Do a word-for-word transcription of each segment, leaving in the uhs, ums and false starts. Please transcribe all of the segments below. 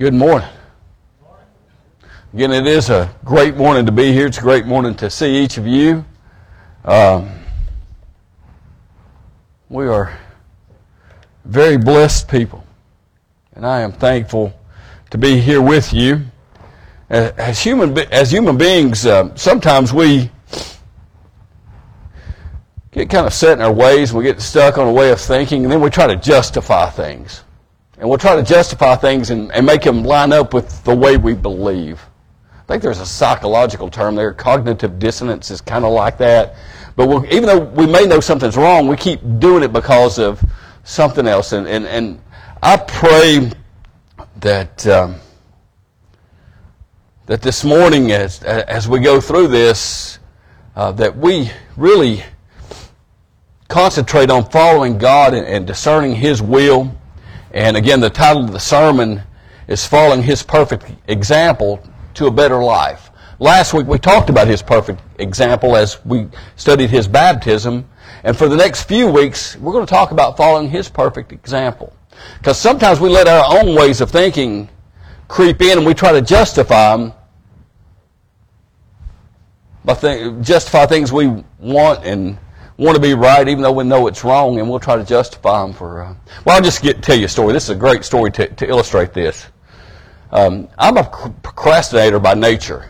Good morning. Again, it is a great morning to be here. It's a great morning to see each of you. Um, we are very blessed people, and I am thankful to be here with you. As human, as human beings, uh, sometimes we get kind of set in our ways, and we get stuck on a way of thinking, and then we try to justify things. And we'll try to justify things and, and make them line up with the way we believe. I think there's a psychological term there. Cognitive dissonance is kind of like that. But we'll, even though we may know something's wrong, we keep doing it because of something else. And and, and I pray that um, that this morning, as as we go through this, uh, that we really concentrate on following God and, and discerning His will. And again, the title of the sermon is Following His Perfect Example to a Better Life. Last week we talked about His perfect example as we studied His baptism. And for the next few weeks, we're going to talk about following His perfect example. Because sometimes we let our own ways of thinking creep in and we try to justify them, by th- justify things we want and want to be right even though we know it's wrong, and we'll try to justify them for... Uh... Well, I'll just get tell you a story. This is a great story to, to illustrate this. Um, I'm a procrastinator by nature.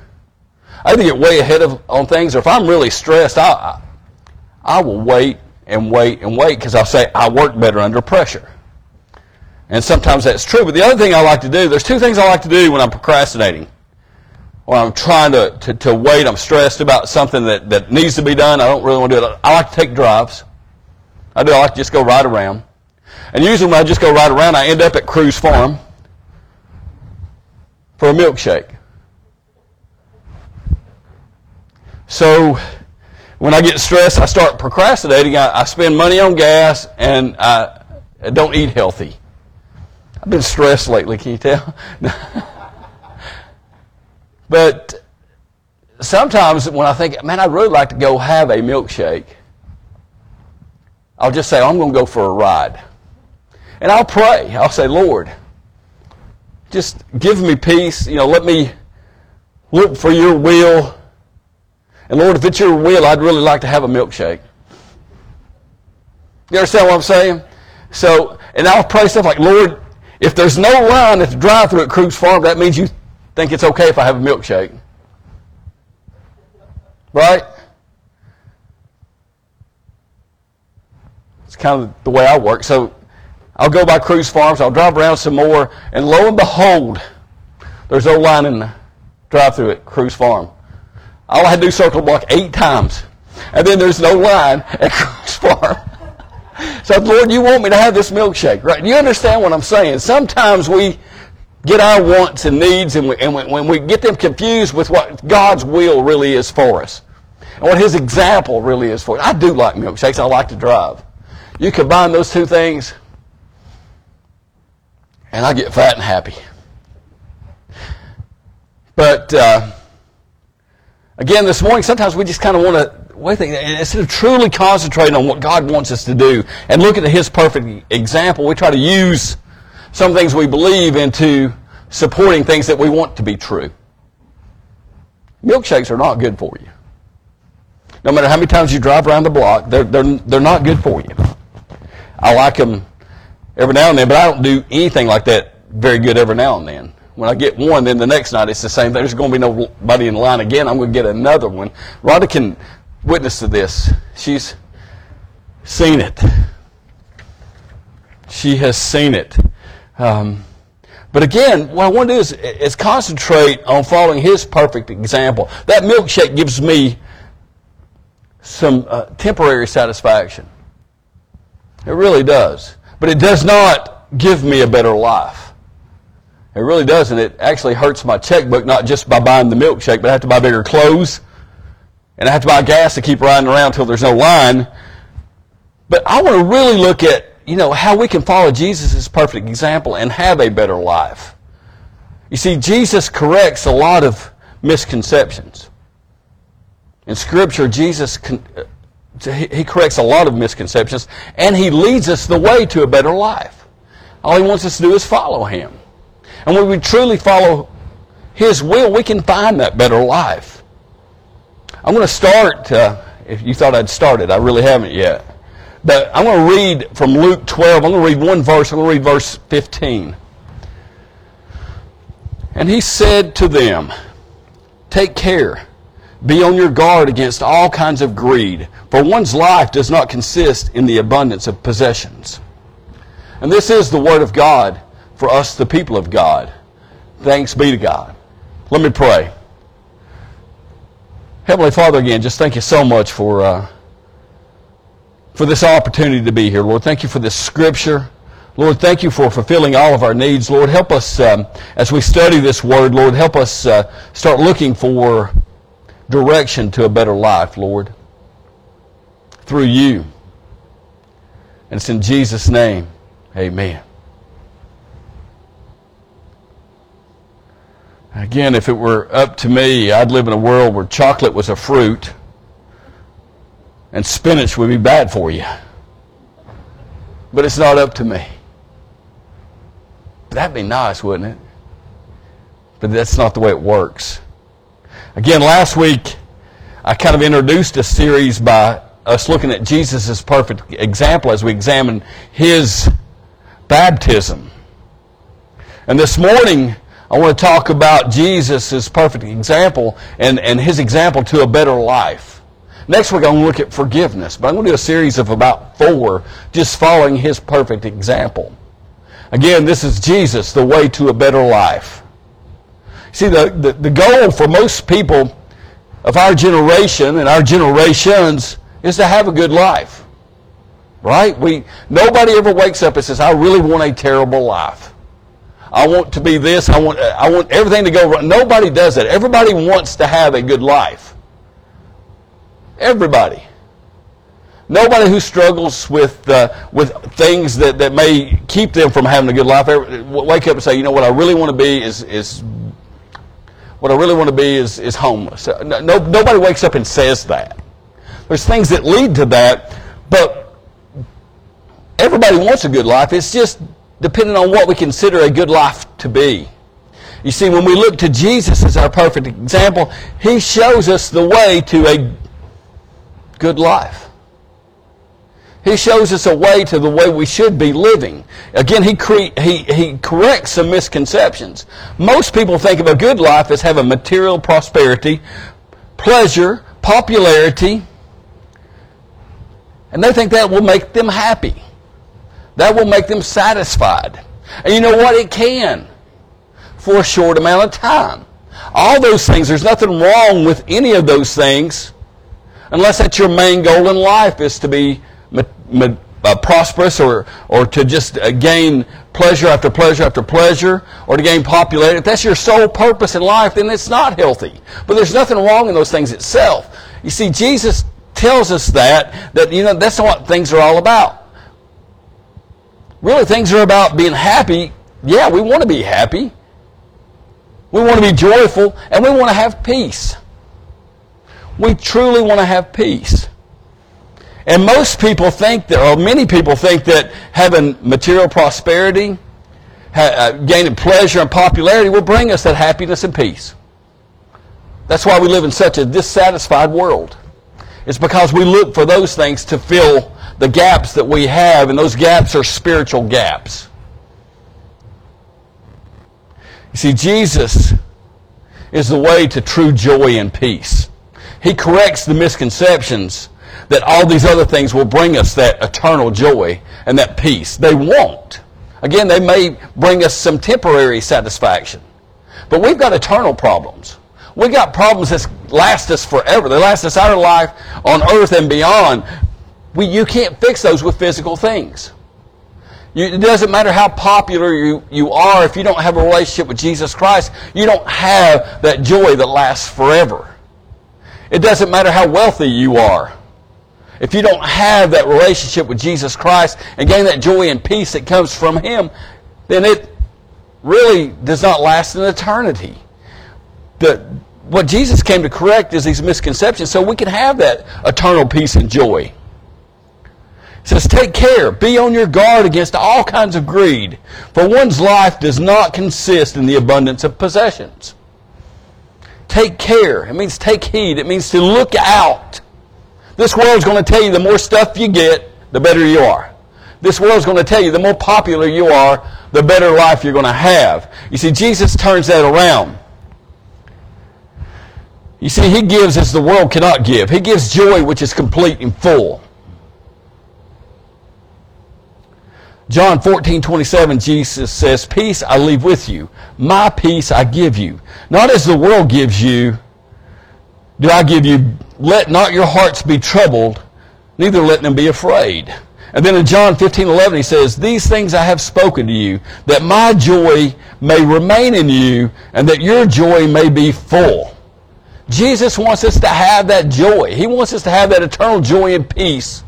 I either get way ahead of on things, or if I'm really stressed, I, I, I will wait and wait and wait because I'll say I work better under pressure. And sometimes that's true. But the other thing I like to do, there's two things I like to do when I'm procrastinating. Or I'm trying to, to, to wait, I'm stressed about something that, that needs to be done, I don't really want to do it. I like to take drives. I do, I like to just go right around. And usually when I just go right around, I end up at Cruze Farm for a milkshake. So when I get stressed, I start procrastinating. I, I spend money on gas and I, I don't eat healthy. I've been stressed lately, can you tell? But sometimes when I think, man, I'd really like to go have a milkshake, I'll just say, oh, I'm going to go for a ride. And I'll pray. I'll say, Lord, just give me peace. You know, let me look for your will. And Lord, if it's your will, I'd really like to have a milkshake. You understand what I'm saying? So, and I'll pray stuff like, Lord, if there's no line at the drive-thru at Crook's Farm, that means you think it's okay if I have a milkshake. Right? It's kind of the way I work. So I'll go by Cruze Farm, I'll drive around some more, and lo and behold, there's no line in the drive-thru at Cruze Farm. All I had to do circle block eight times, and then there's no line at Cruze Farm. So, Lord, you want me to have this milkshake, right? You understand what I'm saying? Sometimes we get our wants and needs, and, we, and we, when we get them confused with what God's will really is for us, and what His example really is for us. I do like milkshakes. I like to drive. You combine those two things, and I get fat and happy. But uh, again, this morning, sometimes we just kind of want to wait. Instead of truly concentrating on what God wants us to do and looking at His perfect example, we try to use some things we believe into supporting things that we want to be true. Milkshakes are not good for you. No matter how many times you drive around the block, they're, they're, they're not good for you. I like them every now and then, but I don't do anything like that very good every now and then. When I get one, then the next night it's the same. There's going to be nobody in line again. I'm going to get another one. Rhonda can witness to this. She's seen it. She has seen it. Um, but again, what I want to do is, is concentrate on following His perfect example. That milkshake gives me some uh, temporary satisfaction. It really does. But it does not give me a better life. It really doesn't. It actually hurts my checkbook, not just by buying the milkshake, but I have to buy bigger clothes, and I have to buy gas to keep riding around until there's no line. But I want to really look at, you know, how we can follow Jesus' perfect example and have a better life. You see, Jesus corrects a lot of misconceptions. In Scripture, Jesus, He corrects a lot of misconceptions, and He leads us the way to a better life. All He wants us to do is follow Him. and when we truly follow His will, we can find that better life. I'm going to start, uh, if you thought I'd started, I really haven't yet. But I'm going to read from Luke twelve. I'm going to read one verse. I'm going to read verse fifteen. And He said to them, "Take care. Be on your guard against all kinds of greed, for one's life does not consist in the abundance of possessions." And this is the Word of God for us, the people of God. Thanks be to God. Let me pray. Heavenly Father, again, just thank you so much for uh, for this opportunity to be here. Lord, thank you for this Scripture. Lord, thank you for fulfilling all of our needs. Lord, help us um, as we study this Word. Lord, help us uh, start looking for direction to a better life, Lord, through you. And it's in Jesus' name, amen. Again, if it were up to me, I'd live in a world where chocolate was a fruit and spinach would be bad for you. But it's not up to me. That'd be nice, wouldn't it? But that's not the way it works. Again, last week, I kind of introduced a series by us looking at Jesus' perfect example as we examine His baptism. And this morning, I want to talk about Jesus' perfect example and, and His example to a better life. Next week, I'm going to look at forgiveness, but I'm going to do a series of about four just following His perfect example. Again, this is Jesus, the way to a better life. See, the, the, the goal for most people of our generation and our generations is to have a good life, right? We nobody ever wakes up and says, "I really want a terrible life. I want to be this. I want I want everything to go wrong." Nobody does that. Everybody wants to have a good life. Everybody. Nobody who struggles with uh, with things that, that may keep them from having a good life ever, wake up and say, "You know what I really want to be is is." What I really want to be is, is homeless. No, nobody wakes up and says that. There's things that lead to that, but everybody wants a good life. It's just depending on what we consider a good life to be. You see, when we look to Jesus as our perfect example, He shows us the way to a good life. He shows us a way to the way we should be living. Again, he, cre- he, he corrects some misconceptions. Most people think of a good life as having material prosperity, pleasure, popularity, and they think that will make them happy. That will make them satisfied. And you know what? It can for a short amount of time. All those things, there's nothing wrong with any of those things unless that's your main goal in life is to be Uh, prosperous or or to just uh, gain pleasure after pleasure after pleasure or to gain popularity. If that's your sole purpose in life, then it's not healthy. But there's nothing wrong in those things itself. You see, Jesus tells us that, that you know that's not what things are all about. Really, things are about being happy. Yeah, we want to be happy. We want to be joyful, and we want to have peace. We truly want to have peace. And most people think that, or many people think that having material prosperity, ha- uh, gaining pleasure and popularity will bring us that happiness and peace. That's why we live in such a dissatisfied world. It's because we look for those things to fill the gaps that we have, and those gaps are spiritual gaps. You see, Jesus is the way to true joy and peace. He corrects the misconceptions that all these other things will bring us that eternal joy and that peace. They won't. Again, they may bring us some temporary satisfaction. But we've got eternal problems. We've got problems that last us forever. They last us our life on earth and beyond. We, you can't fix those with physical things. You, it doesn't matter how popular you, you are. If you don't have a relationship with Jesus Christ, you don't have that joy that lasts forever. It doesn't matter how wealthy you are. If you don't have that relationship with Jesus Christ and gain that joy and peace that comes from Him, then it really does not last an eternity. The, what Jesus came to correct is these misconceptions so we can have that eternal peace and joy. It says, take care, be on your guard against all kinds of greed, for one's life does not consist in the abundance of possessions. Take care. It means take heed. It means to look out. This world's going to tell you the more stuff you get, the better you are. This world's going to tell you the more popular you are, the better life you're going to have. You see, Jesus turns that around. You see, He gives as the world cannot give. He gives joy which is complete and full. John fourteen twenty-seven, Jesus says, peace I leave with you. My peace I give you. Not as the world gives you, do I give you. Let not your hearts be troubled, neither let them be afraid. And then in John fifteen eleven, He says, these things I have spoken to you, that my joy may remain in you, and that your joy may be full. Jesus wants us to have that joy. He wants us to have that eternal joy and peace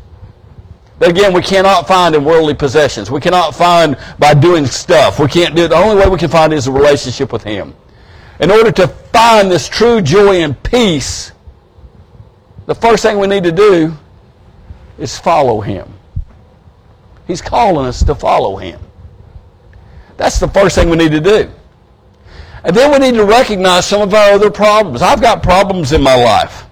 that, again, we cannot find in worldly possessions. We cannot find by doing stuff. We can't do it. The only way we can find it is a relationship with Him. In order to find this true joy and peace, the first thing we need to do is follow Him. He's calling us to follow Him. That's the first thing we need to do. And then we need to recognize some of our other problems. I've got problems in my life.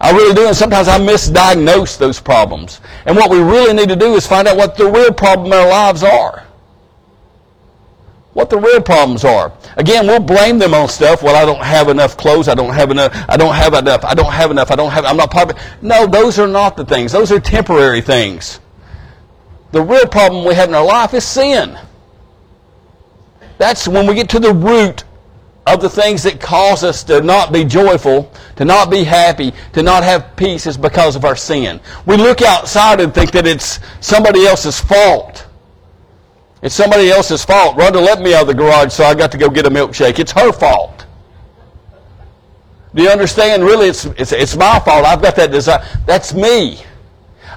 I really do, and sometimes I misdiagnose those problems. And what we really need to do is find out what the real problem in our lives are. What the real problems are. Again, we'll blame them on stuff. Well, I don't have enough clothes. I don't have enough. I don't have enough. I don't have enough. I don't have. I'm not popular. No, those are not the things. Those are temporary things. The real problem we have in our life is sin. That's when we get to the root of the things that cause us to not be joyful, to not be happy, to not have peace, is because of our sin. We look outside and think that it's somebody else's fault. It's somebody else's fault. Rhonda left me out of the garage, so I got to go get a milkshake. It's her fault. Do you understand? Really, it's it's, it's my fault. I've got that desire. That's me.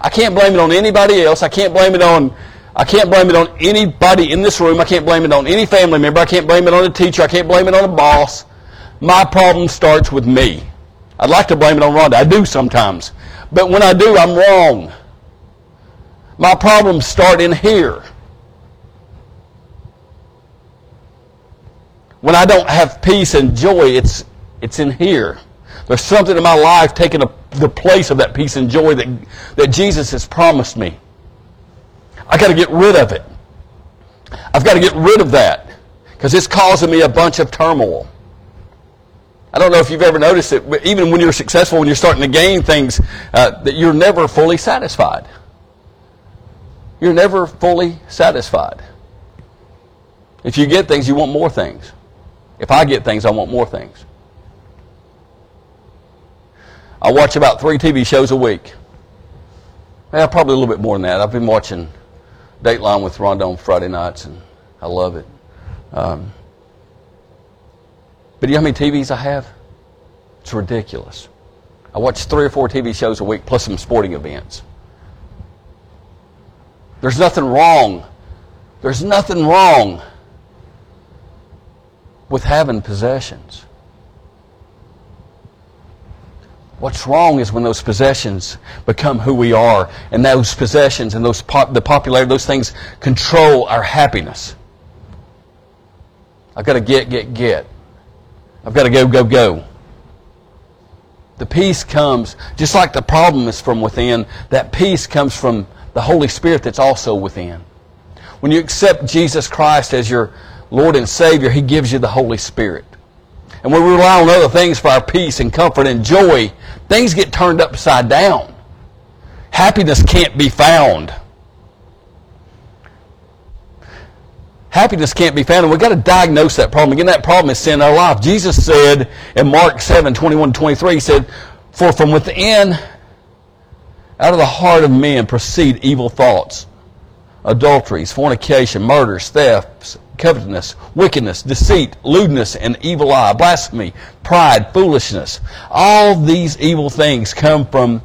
I can't blame it on anybody else. I can't blame it on I can't blame it on anybody in this room. I can't blame it on any family member. I can't blame it on a teacher. I can't blame it on a boss. My problem starts with me. I'd like to blame it on Rhonda. I do sometimes. But when I do, I'm wrong. My problems start in here. When I don't have peace and joy, it's it's in here. There's something in my life taking a, the place of that peace and joy that, that Jesus has promised me. I've got to get rid of it. I've got to get rid of that because it's causing me a bunch of turmoil. I don't know if you've ever noticed it, but even when you're successful, when you're starting to gain things, uh, that you're never fully satisfied. You're never fully satisfied. If you get things, you want more things. If I get things, I want more things. I watch about three T V shows a week. Yeah, probably a little bit more than that. I've been watching Dateline with Rhonda on Friday nights, and I love it. Um, but do you know how many T Vs I have? It's ridiculous. I watch three or four T V shows a week, plus some sporting events. There's nothing wrong. There's nothing wrong with having possessions. What's wrong is when those possessions become who we are, and those possessions and those pop, the popularity, those things control our happiness. I've got to get, get, get. I've got to go, go, go. The peace comes, just like the problem is from within, that peace comes from the Holy Spirit that's also within. When you accept Jesus Christ as your Lord and Savior, He gives you the Holy Spirit. And when we rely on other things for our peace and comfort and joy, things get turned upside down. Happiness can't be found. Happiness can't be found, and we've got to diagnose that problem. Again, that problem is sin in our life. Jesus said in Mark seven twenty-one to twenty-three, He said, for from within, out of the heart of men proceed evil thoughts, adulteries, fornication, murders, thefts, covetousness, wickedness, deceit, lewdness, and evil eye, blasphemy, pride, foolishness. All these evil things come from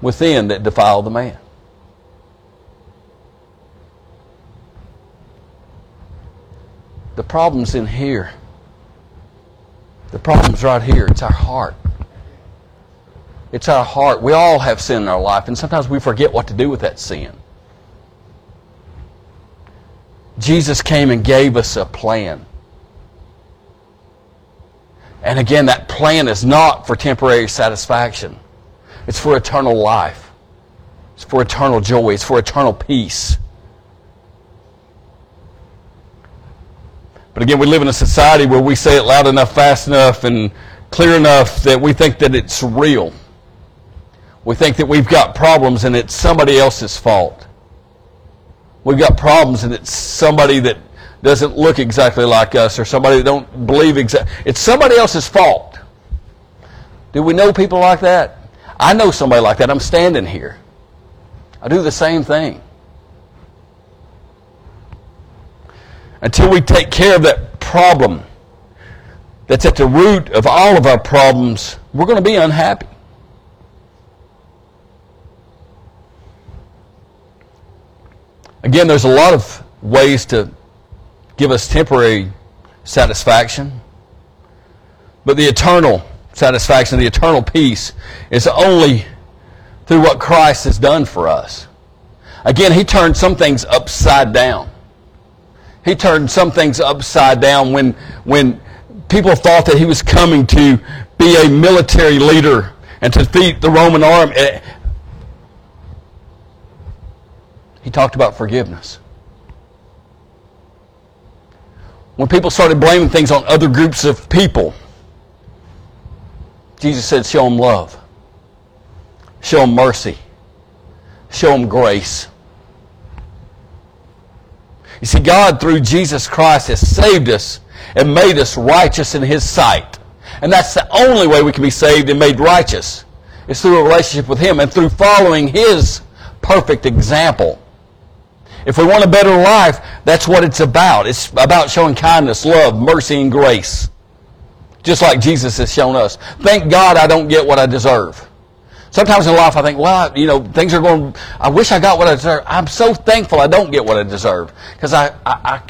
within that defile the man. The problem's in here. The problem's right here. It's our heart. It's our heart. We all have sin in our life, and sometimes we forget what to do with that sin. Jesus came and gave us a plan. And again, that plan is not for temporary satisfaction. It's for eternal life. It's for eternal joy. It's for eternal peace. But again, we live in a society where we say it loud enough, fast enough, and clear enough that we think that it's real. We think that we've got problems and it's somebody else's fault. We've got problems and it's somebody that doesn't look exactly like us or somebody that don't believe exactly. It's somebody else's fault. Do we know people like that? I know somebody like that. I'm standing here. I do the same thing. Until we take care of that problem that's at the root of all of our problems, we're going to be unhappy. Again, there's a lot of ways to give us temporary satisfaction, but the eternal satisfaction, the eternal peace, is only through what Christ has done for us. Again, He turned some things upside down. He turned some things upside down when, when people thought that He was coming to be a military leader and to defeat the Roman army. He talked about forgiveness. When people started blaming things on other groups of people, Jesus said, show them love. Show them mercy. Show them grace. You see, God, through Jesus Christ, has saved us and made us righteous in His sight. And that's the only way we can be saved and made righteous. It's through a relationship with Him and through following His perfect example. If we want a better life, that's what it's about. It's about showing kindness, love, mercy, and grace. Just like Jesus has shown us. Thank God I don't get what I deserve. Sometimes in life I think, well, you know, things are going, I wish I got what I deserve. I'm so thankful I don't get what I deserve. Because I, I, I,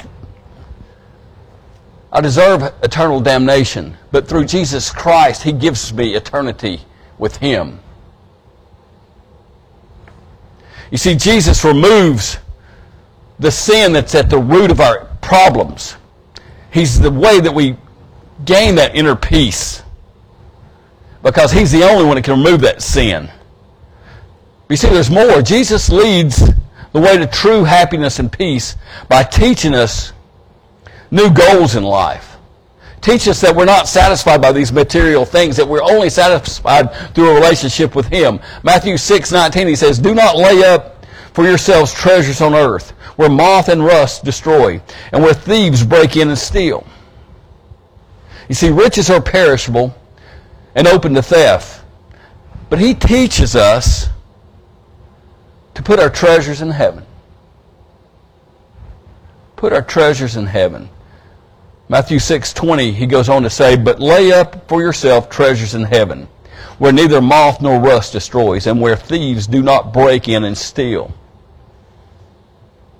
I deserve eternal damnation. But through Jesus Christ, He gives me eternity with Him. You see, Jesus removes the sin that's at the root of our problems. He's the way that we gain that inner peace, because He's the only one that can remove that sin. But you see, there's more. Jesus leads the way to true happiness and peace by teaching us new goals in life. Teach us that we're not satisfied by these material things, that we're only satisfied through a relationship with Him. Matthew six nineteen, He says, do not lay up for yourselves treasures on earth, where moth and rust destroy, and where thieves break in and steal. You see, riches are perishable and open to theft. But He teaches us to put our treasures in heaven. Put our treasures in heaven. Matthew six twenty, He goes on to say, but lay up for yourself treasures in heaven, where neither moth nor rust destroys, and where thieves do not break in and steal.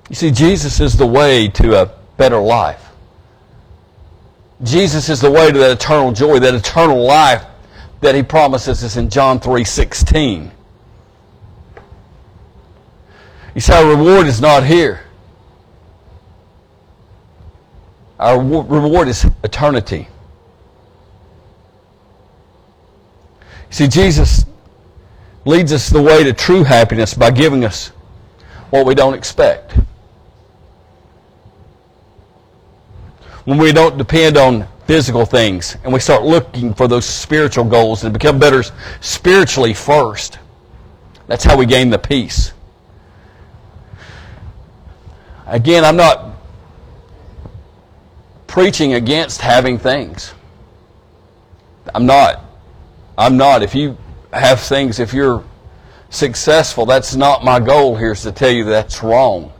You see, Jesus is the way to a better life. Jesus is the way to that eternal joy, that eternal life that He promises us in John three sixteen. You see, our reward is not here. Our reward is eternity. You see, Jesus leads us the way to true happiness by giving us what we don't expect. When we don't depend on physical things and we start looking for those spiritual goals and become better spiritually first, that's how we gain the peace. Again, I'm not preaching against having things. I'm not. I'm not. If you have things, if you're successful, that's not my goal here is to tell you that's wrong.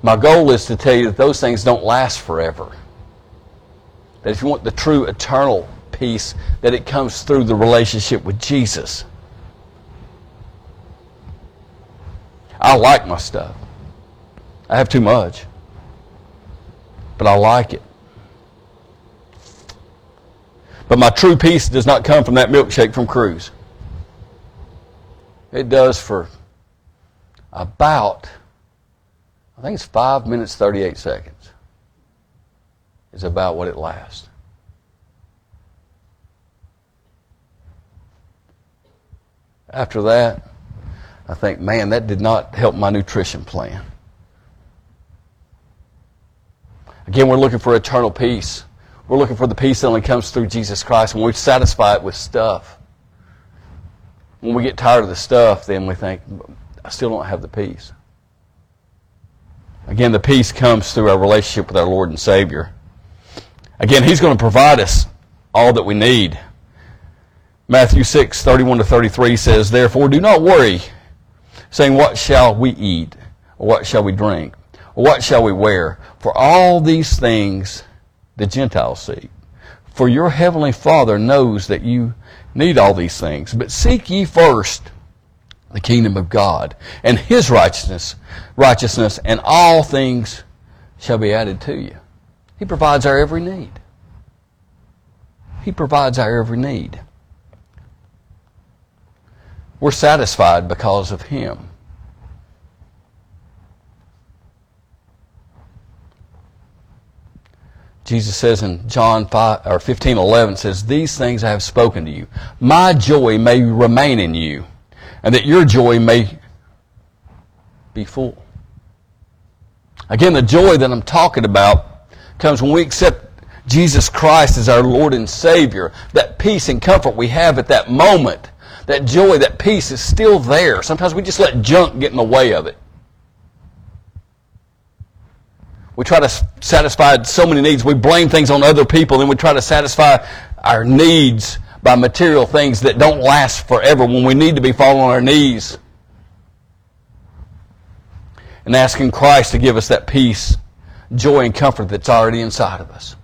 My goal is to tell you that those things don't last forever. That if you want the true eternal peace, that it comes through the relationship with Jesus. I like my stuff. I have too much. But I like it. But my true peace does not come from that milkshake from Cruze. It does for about, I think it's five minutes, thirty-eight seconds. It's about what it lasts. After that, I think, man, that did not help my nutrition plan. Again, we're looking for eternal peace. We're looking for the peace that only comes through Jesus Christ. When we satisfy it with stuff, when we get tired of the stuff, then we think, I still don't have the peace. Again, the peace comes through our relationship with our Lord and Savior. Again, He's going to provide us all that we need. Matthew six, thirty-one to thirty-three says, "Therefore do not worry, saying, what shall we eat? Or what shall we drink? Or what shall we wear? For all these things the Gentiles seek. For your heavenly Father knows that you need all these things. But seek ye first the kingdom of God and His righteousness, righteousness, and all things shall be added to you." He provides our every need. He provides our every need. We're satisfied because of Him. Jesus says in John fifteen eleven says, "These things I have spoken to you, my joy may remain in you, and that your joy may be full." Again, the joy that I'm talking about comes when we accept Jesus Christ as our Lord and Savior. That peace and comfort we have at that moment, that joy, that peace is still there. Sometimes we just let junk get in the way of it. We try to satisfy so many needs. We blame things on other people, and we try to satisfy our needs by material things that don't last forever, when we need to be falling on our knees and asking Christ to give us that peace, joy, and comfort that's already inside of us.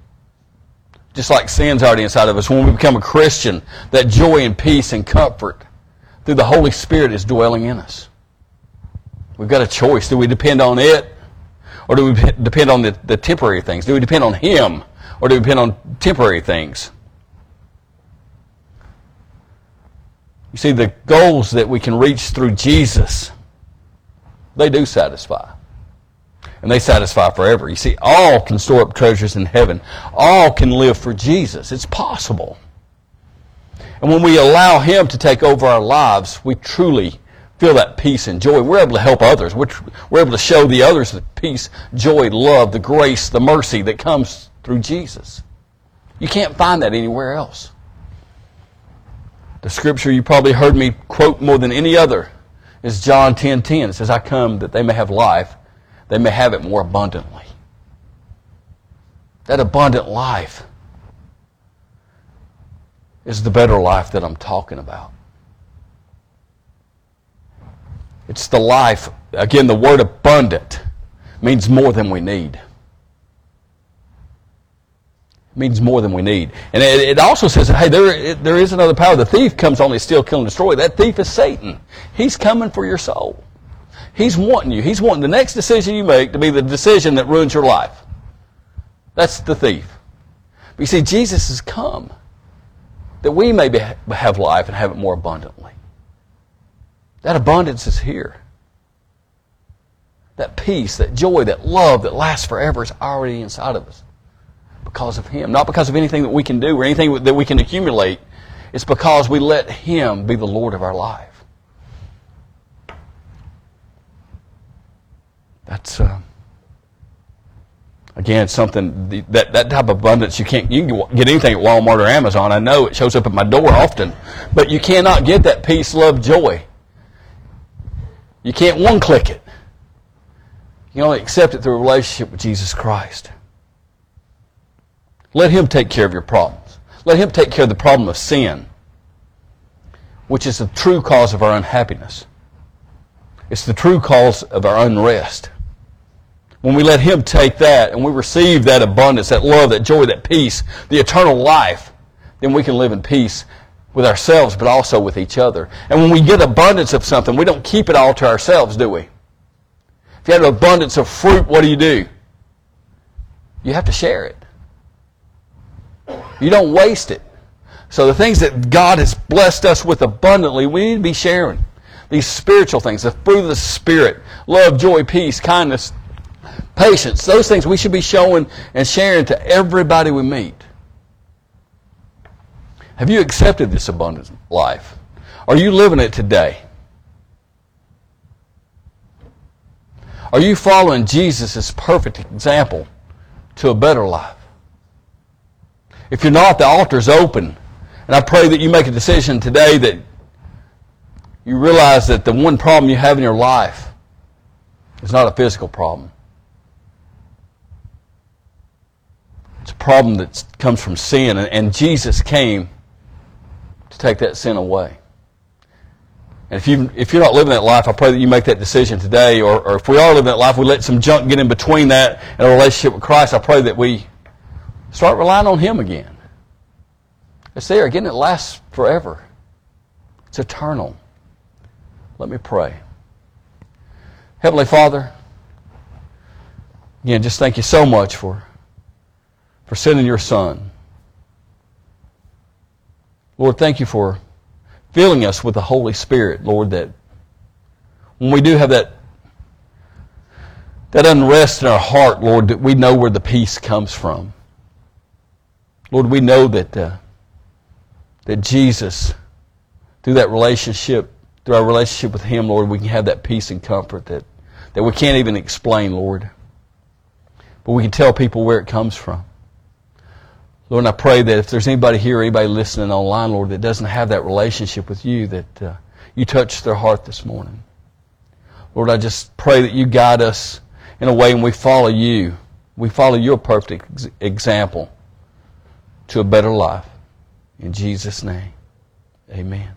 Just like sin's already inside of us, when we become a Christian, that joy and peace and comfort through the Holy Spirit is dwelling in us. We've got a choice. Do we depend on it? Or do we depend on the, the temporary things? Do we depend on Him? Or do we depend on temporary things? You see, the goals that we can reach through Jesus, they do satisfy. And they satisfy forever. You see, all can store up treasures in heaven. All can live for Jesus. It's possible. And when we allow Him to take over our lives, we truly feel that peace and joy. We're able to help others. We're, we're able to show the others the peace, joy, love, the grace, the mercy that comes through Jesus. You can't find that anywhere else. The scripture you probably heard me quote more than any other is John ten ten. It says, "I come that they may have life, they may have it more abundantly." That abundant life is the better life that I'm talking about. It's the life, again, the word abundant means more than we need. It means more than we need. And it, it also says, hey, there, there is another power. The thief comes only to steal, kill, and destroy. That thief is Satan. He's coming for your soul. He's wanting you. He's wanting the next decision you make to be the decision that ruins your life. That's the thief. But you see, Jesus has come that we may be, have life and have it more abundantly. That abundance is here. That peace, that joy, that love that lasts forever is already inside of us because of Him. Not because of anything that we can do or anything that we can accumulate. It's because we let Him be the Lord of our life. That's, uh, again, something, that, that type of abundance, you can't you can get anything at Walmart or Amazon. I know it shows up at my door often. But you cannot get that peace, love, joy. You can't one-click it. You can only accept it through a relationship with Jesus Christ. Let Him take care of your problems. Let Him take care of the problem of sin, which is the true cause of our unhappiness. It's the true cause of our unrest. When we let Him take that and we receive that abundance, that love, that joy, that peace, the eternal life, then we can live in peace with ourselves, but also with each other. And when we get abundance of something, we don't keep it all to ourselves, do we? If you have an abundance of fruit, what do you do? You have to share it. You don't waste it. So the things that God has blessed us with abundantly, we need to be sharing. These spiritual things, the fruit of the Spirit, love, joy, peace, kindness, patience. Those things we should be showing and sharing to everybody we meet. Have you accepted this abundant life? Are you living it today? Are you following Jesus' perfect example to a better life? If you're not, the altar's open. And I pray that you make a decision today that you realize that the one problem you have in your life is not a physical problem. It's a problem that comes from sin, and Jesus came to take that sin away. And if, you, if you're not living that life, I pray that you make that decision today. Or, or if we are living that life, we let some junk get in between that and a relationship with Christ. I pray that we start relying on Him again. It's there. Again, it lasts forever. It's eternal. Let me pray. Heavenly Father, again, just thank you so much for, for sending your Son. Lord, thank you for filling us with the Holy Spirit, Lord, that when we do have that, that unrest in our heart, Lord, that we know where the peace comes from. Lord, we know that uh, that Jesus, through that relationship, through our relationship with Him, Lord, we can have that peace and comfort that, that we can't even explain, Lord. But we can tell people where it comes from. Lord, and I pray that if there's anybody here, anybody listening online, Lord, that doesn't have that relationship with you, that uh, you touch their heart this morning. Lord, I just pray that you guide us in a way when we follow you. We follow your perfect example to a better life. In Jesus' name, amen.